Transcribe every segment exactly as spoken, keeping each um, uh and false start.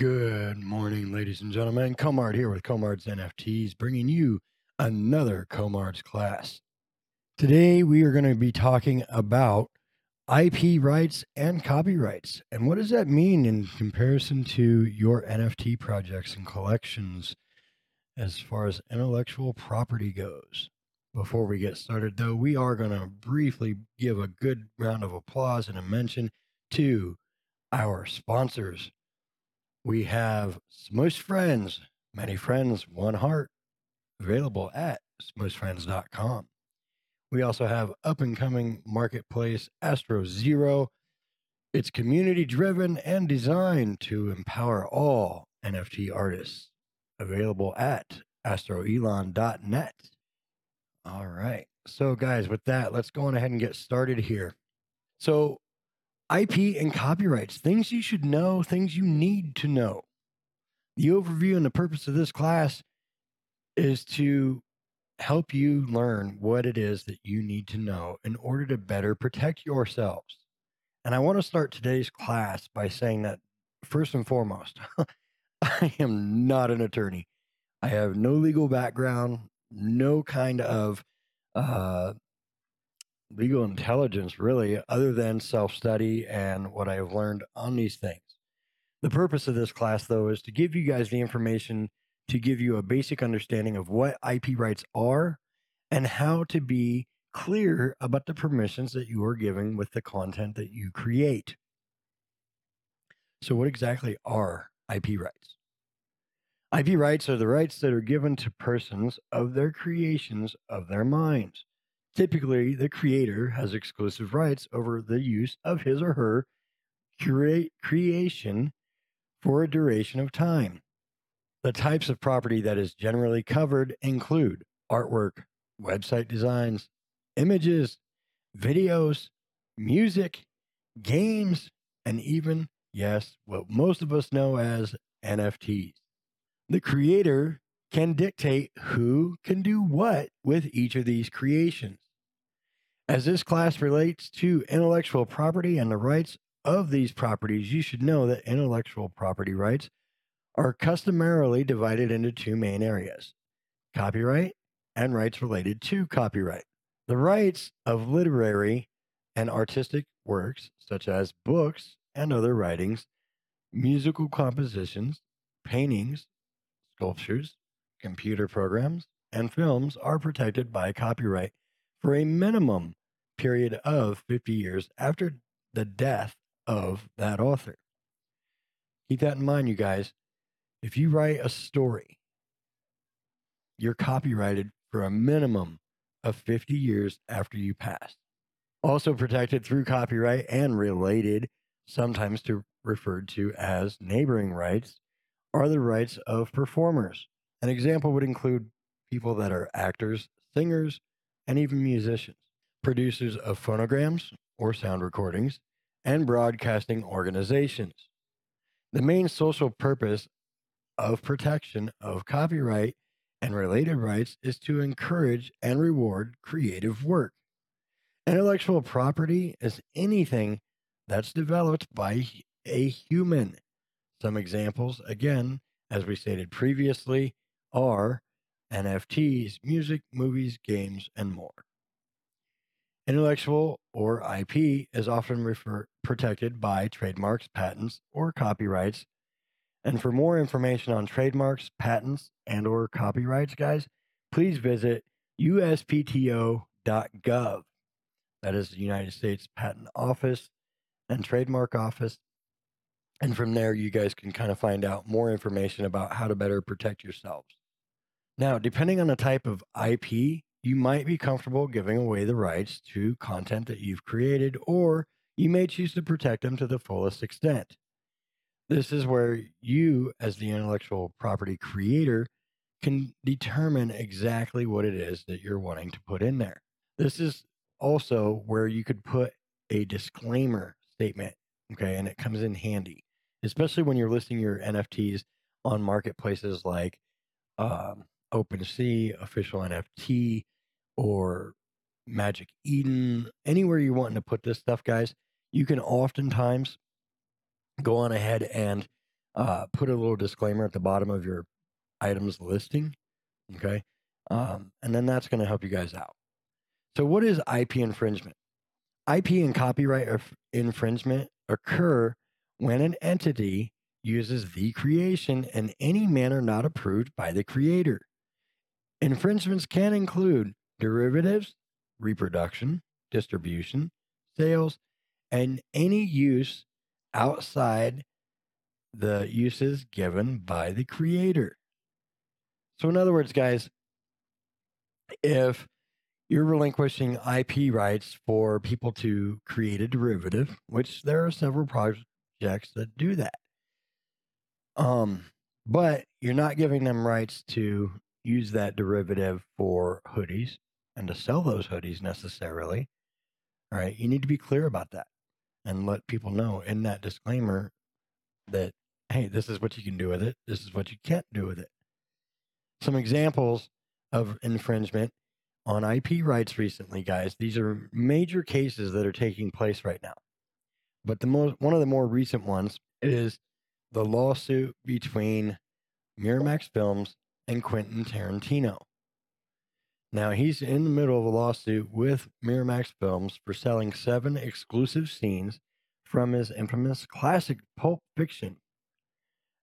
Good morning, ladies and gentlemen. Komard here with Komard's N F Ts, bringing you another Komard's class. Today, we are going to be talking about I P rights and copyrights. And what does that mean in comparison to your N F T projects and collections as far as intellectual property goes? Before we get started, though, we are going to briefly give a good round of applause and a mention to our sponsors. We have Smoosh Friends, many friends, one heart, available at smoosh friends dot com. We also have up-and-coming marketplace Astro Zero. It's community-driven and designed to empower all N F T artists, available at astro elon dot net. All right. So, guys, with that, let's go on ahead and get started here. So, I P and copyrights, things you should know, things you need to know. The overview and the purpose of this class is to help you learn what it is that you need to know in order to better protect yourselves. And I want to start today's class by saying that, first and foremost, I am not an attorney. I have no legal background, no kind of uh, legal intelligence, really, other than self-study and what I have learned on these things. The purpose of this class, though, is to give you guys the information to give you a basic understanding of what I P rights are and how to be clear about the permissions that you are giving with the content that you create. So what exactly are I P rights? I P rights are the rights that are given to persons of their creations of their minds. Typically, the creator has exclusive rights over the use of his or her cre- creation for a duration of time. The types of property that is generally covered include artwork, website designs, images, videos, music, games, and even, yes, what most of us know as N F Ts. The creator can dictate who can do what with each of these creations. As this class relates to intellectual property and the rights of these properties, you should know that intellectual property rights are customarily divided into two main areas: copyright and rights related to copyright. The rights of literary and artistic works, such as books and other writings, musical compositions, paintings, sculptures, computer programs, and films are protected by copyright for a minimum period of fifty years after the death of that author. Keep that in mind, you guys. If you write a story, you're copyrighted for a minimum of fifty years after you pass. Also protected through copyright and related, sometimes to referred to as neighboring rights, are the rights of performers. An example would include people that are actors, singers, and even musicians, producers of phonograms or sound recordings, and broadcasting organizations. The main social purpose of protection of copyright and related rights is to encourage and reward creative work. Intellectual property is anything that's developed by a human. Some examples, again, as we stated previously, are N F Ts, music, movies, games, and more. Intellectual or I P is often refer- protected by trademarks, patents, or copyrights. And for more information on trademarks, patents, and or copyrights, guys, please visit U S P T O dot gov. That is the United States Patent Office and Trademark Office. And from there, you guys can kind of find out more information about how to better protect yourselves. Now, depending on the type of I P, you might be comfortable giving away the rights to content that you've created, or you may choose to protect them to the fullest extent. This is where you, as the intellectual property creator, can determine exactly what it is that you're wanting to put in there. This is also where you could put a disclaimer statement, okay? And it comes in handy, especially when you're listing your N F Ts on marketplaces like um, OpenSea, Official N F T, or Magic Eden. Anywhere you're wanting to put this stuff, guys, you can oftentimes go on ahead and uh, put a little disclaimer at the bottom of your items listing, okay? Um, and then that's going to help you guys out. So what is I P infringement? I P and copyright infringement occur when an entity uses the creation in any manner not approved by the creator. Infringements can include derivatives, reproduction, distribution, sales, and any use outside the uses given by the creator. So in other words, guys, if you're relinquishing I P rights for people to create a derivative, which there are several projects that do that, um, but you're not giving them rights to use that derivative for hoodies and to sell those hoodies necessarily, all right? You need to be clear about that and let people know in that disclaimer that, hey, this is what you can do with it. This is what you can't do with it. Some examples of infringement on I P rights recently, guys. These are major cases that are taking place right now. But the most, one of the more recent ones is the lawsuit between Miramax Films and Quentin Tarantino. Now, he's in the middle of a lawsuit with Miramax Films for selling seven exclusive scenes from his infamous classic Pulp Fiction.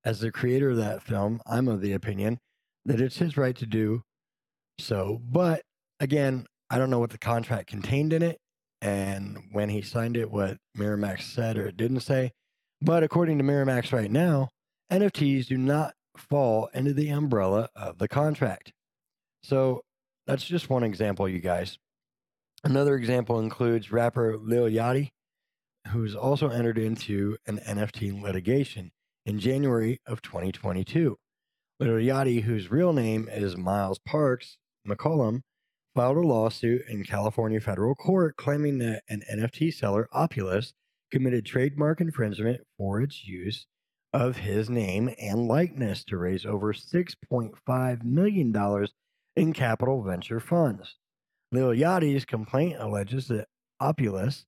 As the creator of that film, I'm of the opinion that it's his right to do so. But again, I don't know what the contract contained in it and when he signed it, what Miramax said or it didn't say. But according to Miramax right now, N F Ts do not fall into the umbrella of the contract. So that's just one example, you guys. Another example includes rapper Lil Yachty, who's also entered into an N F T litigation in January of twenty twenty-two. Lil Yachty, whose real name is Miles Parks McCollum, filed a lawsuit in California federal court claiming that an N F T seller, Opulous, committed trademark infringement for its use of his name and likeness to raise over six point five million dollars in capital venture funds. Lil Yachty's complaint alleges that Opulous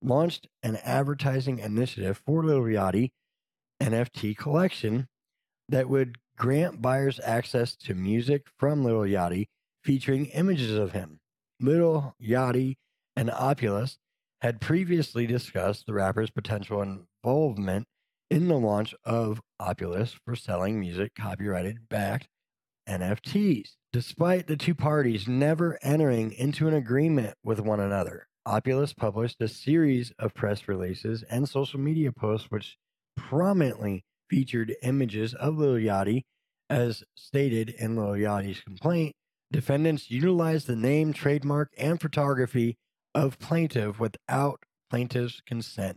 launched an advertising initiative for Lil Yachty N F T collection that would grant buyers access to music from Lil Yachty featuring images of him. Lil Yachty and Opulous had previously discussed the rapper's potential involvement in the launch of Opulous for selling music copyrighted backed N F Ts. Despite the two parties never entering into an agreement with one another, Opulous published a series of press releases and social media posts which prominently featured images of Lil Yachty. As stated in Lil Yachty's complaint, defendants utilized the name, trademark, and photography of plaintiff without plaintiff's consent.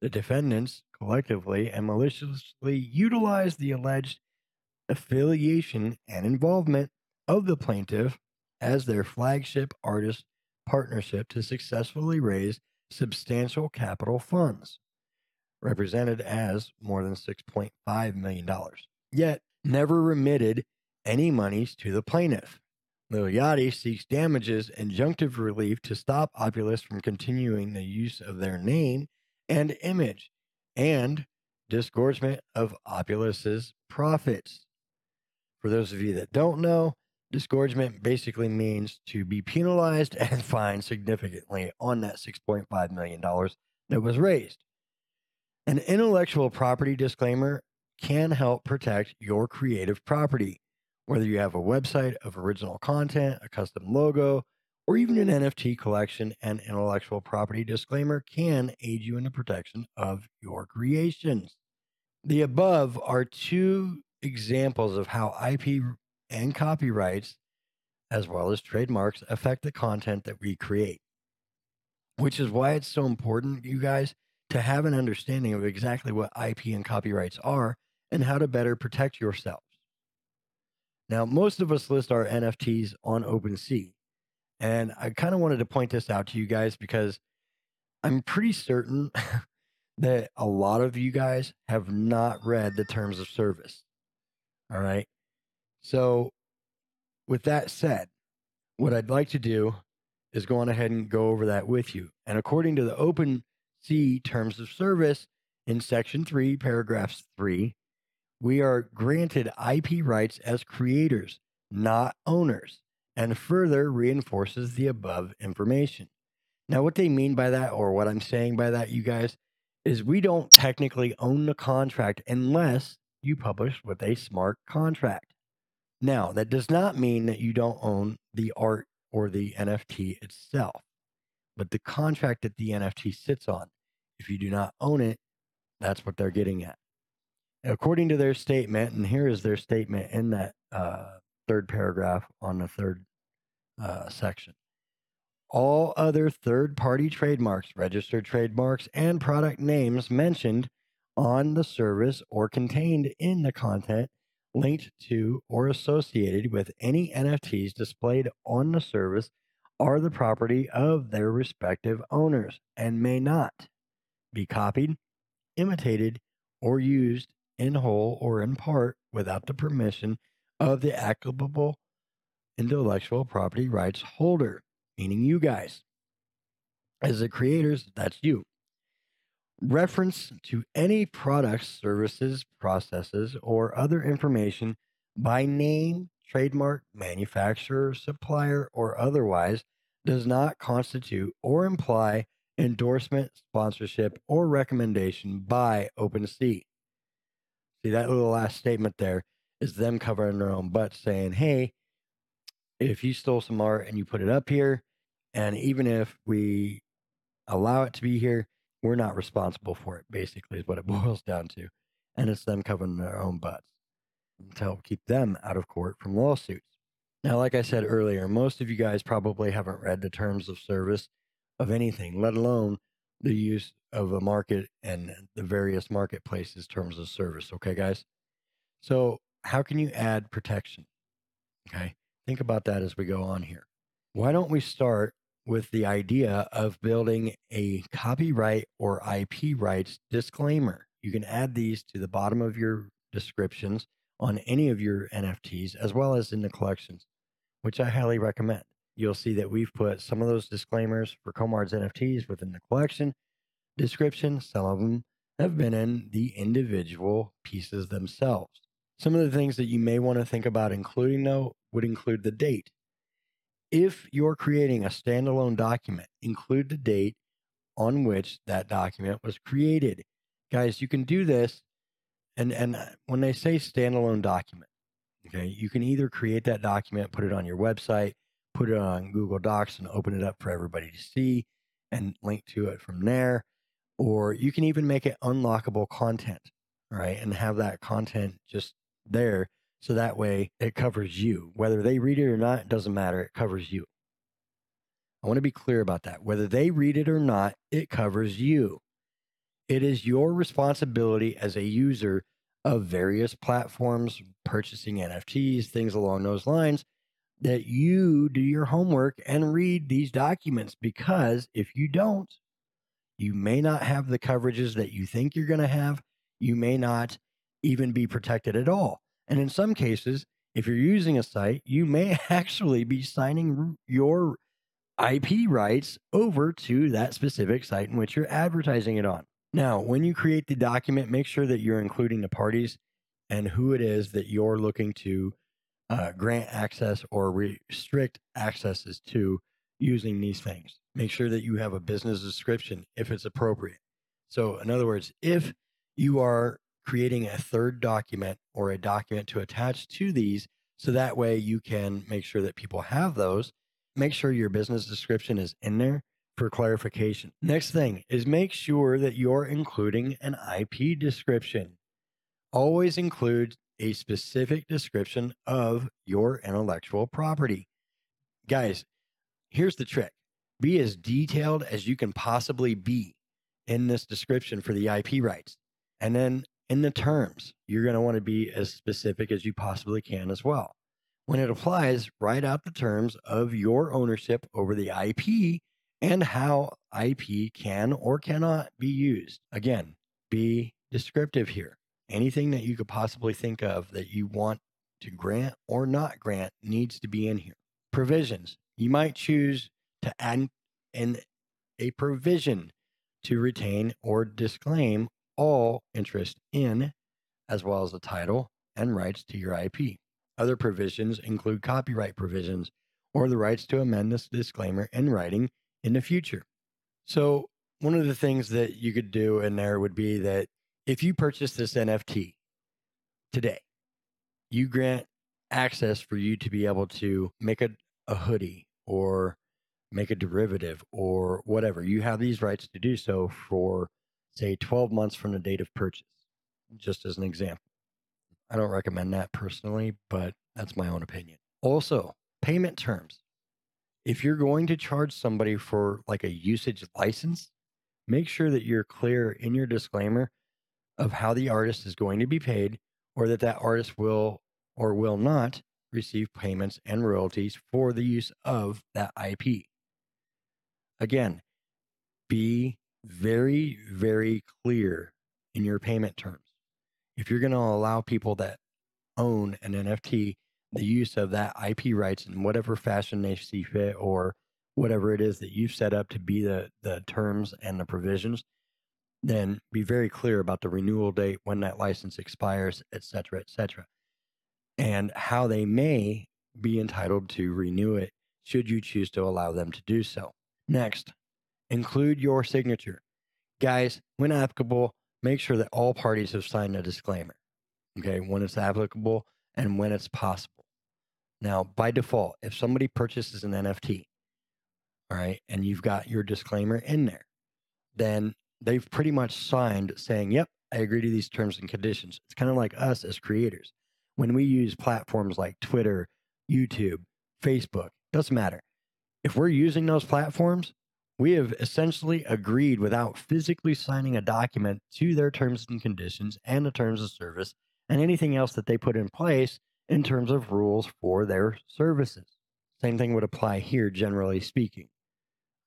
The defendants collectively and maliciously utilized the alleged affiliation and involvement of the plaintiff as their flagship artist partnership to successfully raise substantial capital funds, represented as more than six point five million dollars, yet never remitted any monies to the plaintiff. Lil Yachty seeks damages, injunctive relief to stop Opulous from continuing the use of their name and image, and disgorgement of Opulous's profits. For those of you that don't know, disgorgement basically means to be penalized and fined significantly on that six point five million dollars that was raised. An intellectual property disclaimer can help protect your creative property, whether you have a website of original content, a custom logo, or even an N F T collection. An intellectual property disclaimer can aid you in the protection of your creations. The above are two examples of how I P and copyrights, as well as trademarks, affect the content that we create, which is why it's so important, you guys, to have an understanding of exactly what I P and copyrights are and how to better protect yourselves. Now, most of us list our N F Ts on OpenSea. And I kind of wanted to point this out to you guys because I'm pretty certain that a lot of you guys have not read the terms of service. All right. So with that said, what I'd like to do is go on ahead and go over that with you. And according to the OpenSea terms of service, in section three, paragraphs three, we are granted I P rights as creators, not owners, and further reinforces the above information. Now, what they mean by that, or what I'm saying by that, you guys, is we don't technically own the contract unless you publish with a smart contract. Now, that does not mean that you don't own the art or the N F T itself, but the contract that the N F T sits on. If you do not own it, that's what they're getting at. According to their statement, and here is their statement in that uh, third paragraph on the third uh, section. All other third-party trademarks, registered trademarks, and product names mentioned on the service or contained in the content linked to or associated with any N F Ts displayed on the service are the property of their respective owners and may not be copied, imitated, or used in whole or in part without the permission of the applicable intellectual property rights holder, meaning you guys. As the creators, that's you. Reference to any products, services, processes, or other information by name, trademark, manufacturer, supplier, or otherwise does not constitute or imply endorsement, sponsorship, or recommendation by OpenSea. See, that little last statement there is them covering their own butt, saying, hey, if you stole some art and you put it up here, and even if we allow it to be here, we're not responsible for it, basically, is what it boils down to. And it's them covering their own butts to help keep them out of court from lawsuits. Now, like I said earlier, most of you guys probably haven't read the terms of service of anything, let alone the use of a market and the various marketplaces terms of service. Okay, guys? So how can you add protection? Okay, think about that as we go on here. Why don't we start with the idea of building a copyright or I P rights disclaimer? You can add these to the bottom of your descriptions on any of your N F Ts, as well as in the collections, which I highly recommend. You'll see that we've put some of those disclaimers for Komard's N F Ts within the collection description. Some of them have been in the individual pieces themselves. Some of the things that you may want to think about including, though, would include the date. If you're creating a standalone document, include the date on which that document was created. Guys, you can do this, and, and when they say standalone document, okay, you can either create that document, put it on your website, put it on Google Docs and open it up for everybody to see and link to it from there. Or you can even make it unlockable content, right? And have that content just there. So that way it covers you. Whether they read it or not, it doesn't matter. It covers you. I want to be clear about that. Whether they read it or not, it covers you. It is your responsibility as a user of various platforms, purchasing N F Ts, things along those lines, that you do your homework and read these documents, because if you don't, you may not have the coverages that you think you're going to have. You may not even be protected at all. And in some cases, if you're using a site, you may actually be signing your I P rights over to that specific site in which you're advertising it on. Now, when you create the document, make sure that you're including the parties and who it is that you're looking to Uh, grant access or restrict accesses to using these things. Make sure that you have a business description if it's appropriate. So in other words, if you are creating a third document or a document to attach to these, so that way you can make sure that people have those, make sure your business description is in there for clarification. Next thing is make sure that you're including an I P description. Always include a specific description of your intellectual property. Guys, here's the trick. Be as detailed as you can possibly be in this description for the I P rights. And then in the terms, you're going to want to be as specific as you possibly can as well. When it applies, write out the terms of your ownership over the I P and how I P can or cannot be used. Again, be descriptive here. Anything that you could possibly think of that you want to grant or not grant needs to be in here. Provisions. You might choose to add in a provision to retain or disclaim all interest in, as well as the title and rights to your I P. Other provisions include copyright provisions or the rights to amend this disclaimer in writing in the future. So one of the things that you could do in there would be that if you purchase this N F T today, you grant access for you to be able to make a, a hoodie or make a derivative or whatever. You have these rights to do so for, say, twelve months from the date of purchase, just as an example. I don't recommend that personally, but that's my own opinion. Also, payment terms. If you're going to charge somebody for like a usage license, make sure that you're clear in your disclaimer of how the artist is going to be paid, or that that artist will or will not receive payments and royalties for the use of that I P. Again, be very, very clear in your payment terms. If you're going to allow people that own an N F T the use of that I P rights in whatever fashion they see fit, or whatever it is that you've set up to be the, the terms and the provisions, then be very clear about the renewal date, when that license expires, et cetera, et cetera, and how they may be entitled to renew it should you choose to allow them to do so. Next, include your signature. Guys, when applicable, make sure that all parties have signed a disclaimer, okay, when it's applicable and when it's possible. Now, by default, if somebody purchases an N F T, all right, and you've got your disclaimer in there, then they've pretty much signed saying, yep, I agree to these terms and conditions. It's kind of like us as creators. When we use platforms like Twitter, YouTube, Facebook, doesn't matter. If we're using those platforms, we have essentially agreed without physically signing a document to their terms and conditions and the terms of service and anything else that they put in place in terms of rules for their services. Same thing would apply here, generally speaking,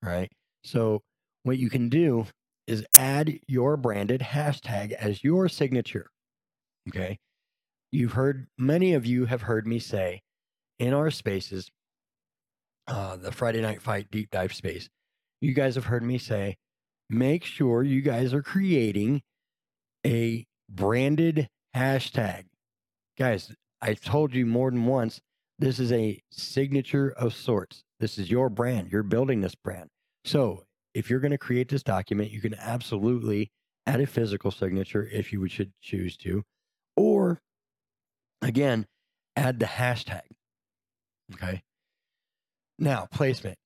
right? So what you can do is add your branded hashtag as your signature, okay? You've heard, many of you have heard me say in our spaces, uh, the Friday Night Fight Deep Dive space, you guys have heard me say, make sure you guys are creating a branded hashtag. Guys, I told you more than once, this is a signature of sorts. This is your brand. You're building this brand. So if you're going to create this document, you can absolutely add a physical signature if you should choose to, or again, add the hashtag. Okay. Now, placement.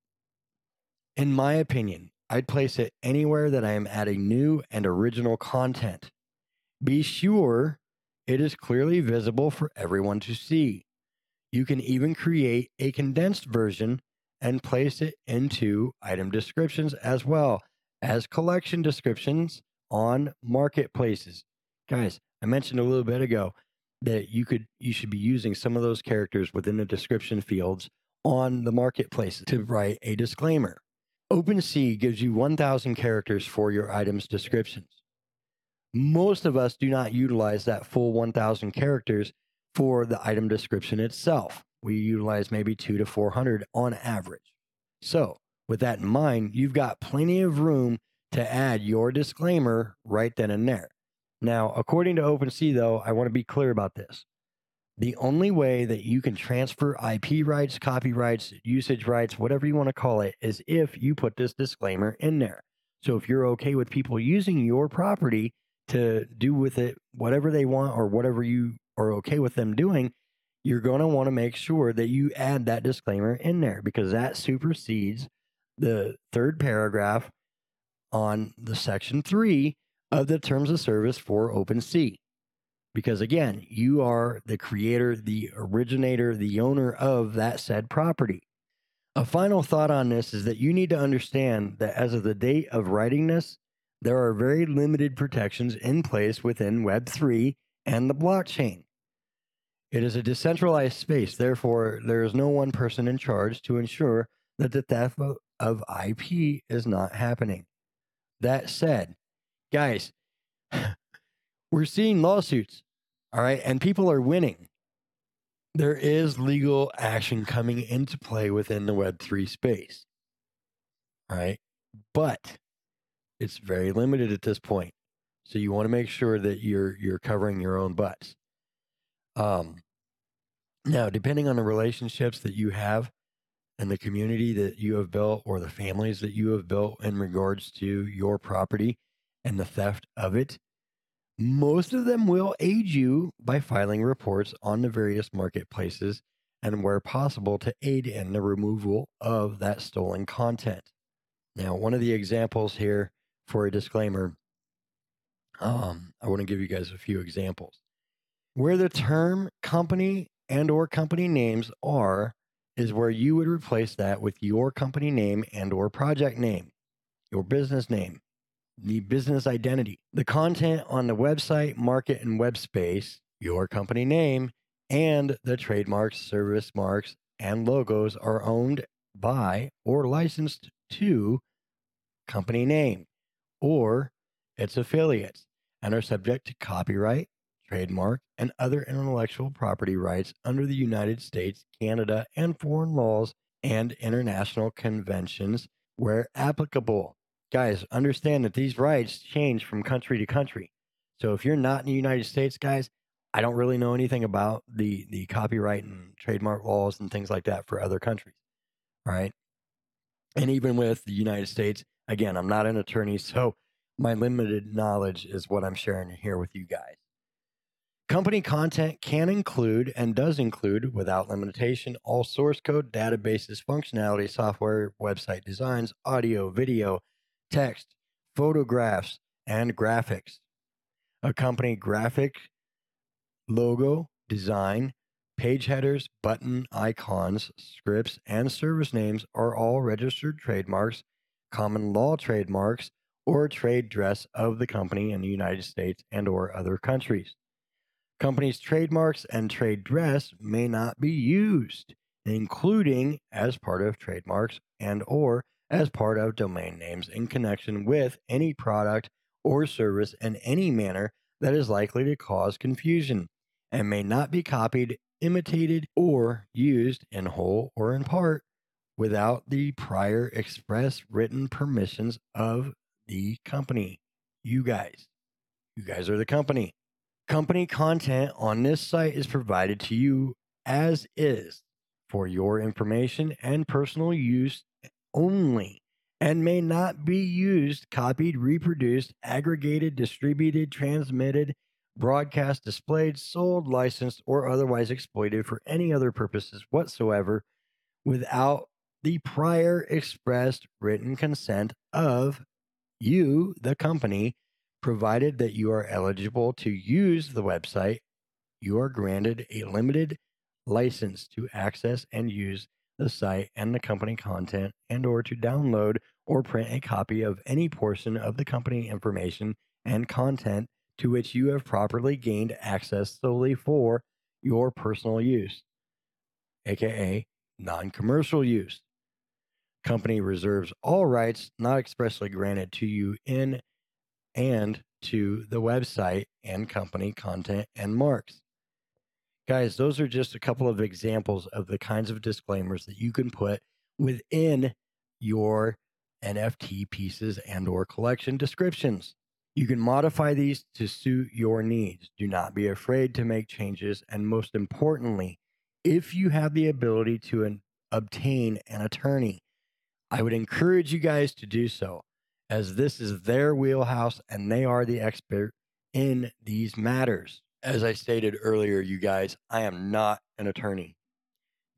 In my opinion, I'd place it anywhere that I am adding new and original content. Be sure it is clearly visible for everyone to see. You can even create a condensed version and place it into item descriptions as well as collection descriptions on marketplaces. Guys, I mentioned a little bit ago that you could you should be using some of those characters within the description fields on the marketplaces to write a disclaimer. OpenSea gives you one thousand characters for your item's descriptions. Most of us do not utilize that full one thousand characters for the item description itself. We utilize maybe two to four hundred on average. So with that in mind, you've got plenty of room to add your disclaimer right then and there. Now, according to OpenSea, though, I want to be clear about this. The only way that you can transfer I P rights, copyrights, usage rights, whatever you want to call it, is if you put this disclaimer in there. So if you're okay with people using your property to do with it whatever they want or whatever you are okay with them doing, you're going to want to make sure that you add that disclaimer in there, because that supersedes the third paragraph on the section three of the terms of service for OpenSea. Because again, you are the creator, the originator, the owner of that said property. A final thought on this is that you need to understand that as of the date of writing this, there are very limited protections in place within Web three and the blockchain. It is a decentralized space, therefore there is no one person in charge to ensure that the theft of I P is not happening. That said, guys, we're seeing lawsuits, all right, and people are winning. There is legal action coming into play within the Web three space, all right, but it's very limited at this point. So you want to make sure that you're you're covering your own butts. Um, now, depending on the relationships that you have and the community that you have built or the families that you have built in regards to your property and the theft of it, most of them will aid you by filing reports on the various marketplaces and where possible to aid in the removal of that stolen content. Now, one of the examples here for a disclaimer, um, I want to give you guys a few examples. Where the term company and or company names are is where you would replace that with your company name and or project name, your business name, the business identity, the content on the website, market, and web space, your company name, and the trademarks, service marks, and logos are owned by or licensed to company name or its affiliates and are subject to copyright, trademark, and other intellectual property rights under the United States, Canada, and foreign laws and international conventions where applicable. Guys, understand that these rights change from country to country. So if you're not in the United States, guys, I don't really know anything about the, the copyright and trademark laws and things like that for other countries, right? And even with the United States, again, I'm not an attorney, so my limited knowledge is what I'm sharing here with you guys. Company content can include and does include, without limitation, all source code, databases, functionality, software, website designs, audio, video, text, photographs, and graphics. A company graphic, logo, design, page headers, button icons, scripts, and service names are all registered trademarks, common law trademarks, or trade dress of the company in the United States and or other countries. Companies' trademarks and trade dress may not be used, including as part of trademarks and or as part of domain names in connection with any product or service in any manner that is likely to cause confusion and may not be copied, imitated, or used in whole or in part without the prior express written permissions of the company. You guys. You guys are the company. Company content on this site is provided to you as is for your information and personal use only and may not be used, copied, reproduced, aggregated, distributed, transmitted, broadcast, displayed, sold, licensed, or otherwise exploited for any other purposes whatsoever without the prior expressed written consent of you, the company, provided that you are eligible to use the website. You are granted a limited license to access and use the site and the company content and or to download or print a copy of any portion of the company information and content to which you have properly gained access solely for your personal use, aka non-commercial use. Company reserves all rights not expressly granted to you in and to the website and company content and marks. Guys, those are just a couple of examples of the kinds of disclaimers that you can put within your N F T pieces and or collection descriptions. You can modify these to suit your needs. Do not be afraid to make changes. And most importantly, if you have the ability to an, obtain an attorney, I would encourage you guys to do so, as this is their wheelhouse and they are the expert in these matters. As I stated earlier, you guys, I am not an attorney.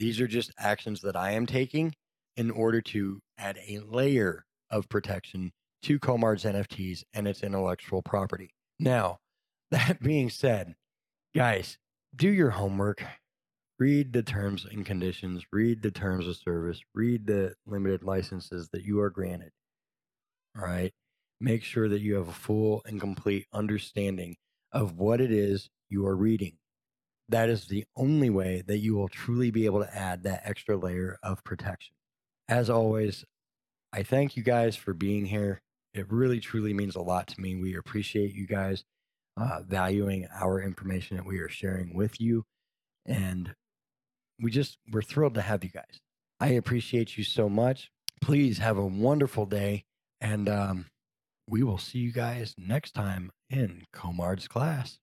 These are just actions that I am taking in order to add a layer of protection to Komard's N F Ts and its intellectual property. Now, that being said, guys, do your homework. Read the terms and conditions. Read the terms of service. Read the limited licenses that you are granted. All right. Make sure that you have a full and complete understanding of what it is you are reading. That is the only way that you will truly be able to add that extra layer of protection. As always, I thank you guys for being here. It really, truly means a lot to me. We appreciate you guys uh, valuing our information that we are sharing with you. And we just, we're thrilled to have you guys. I appreciate you so much. Please have a wonderful day. And um, we will see you guys next time in Komard's class.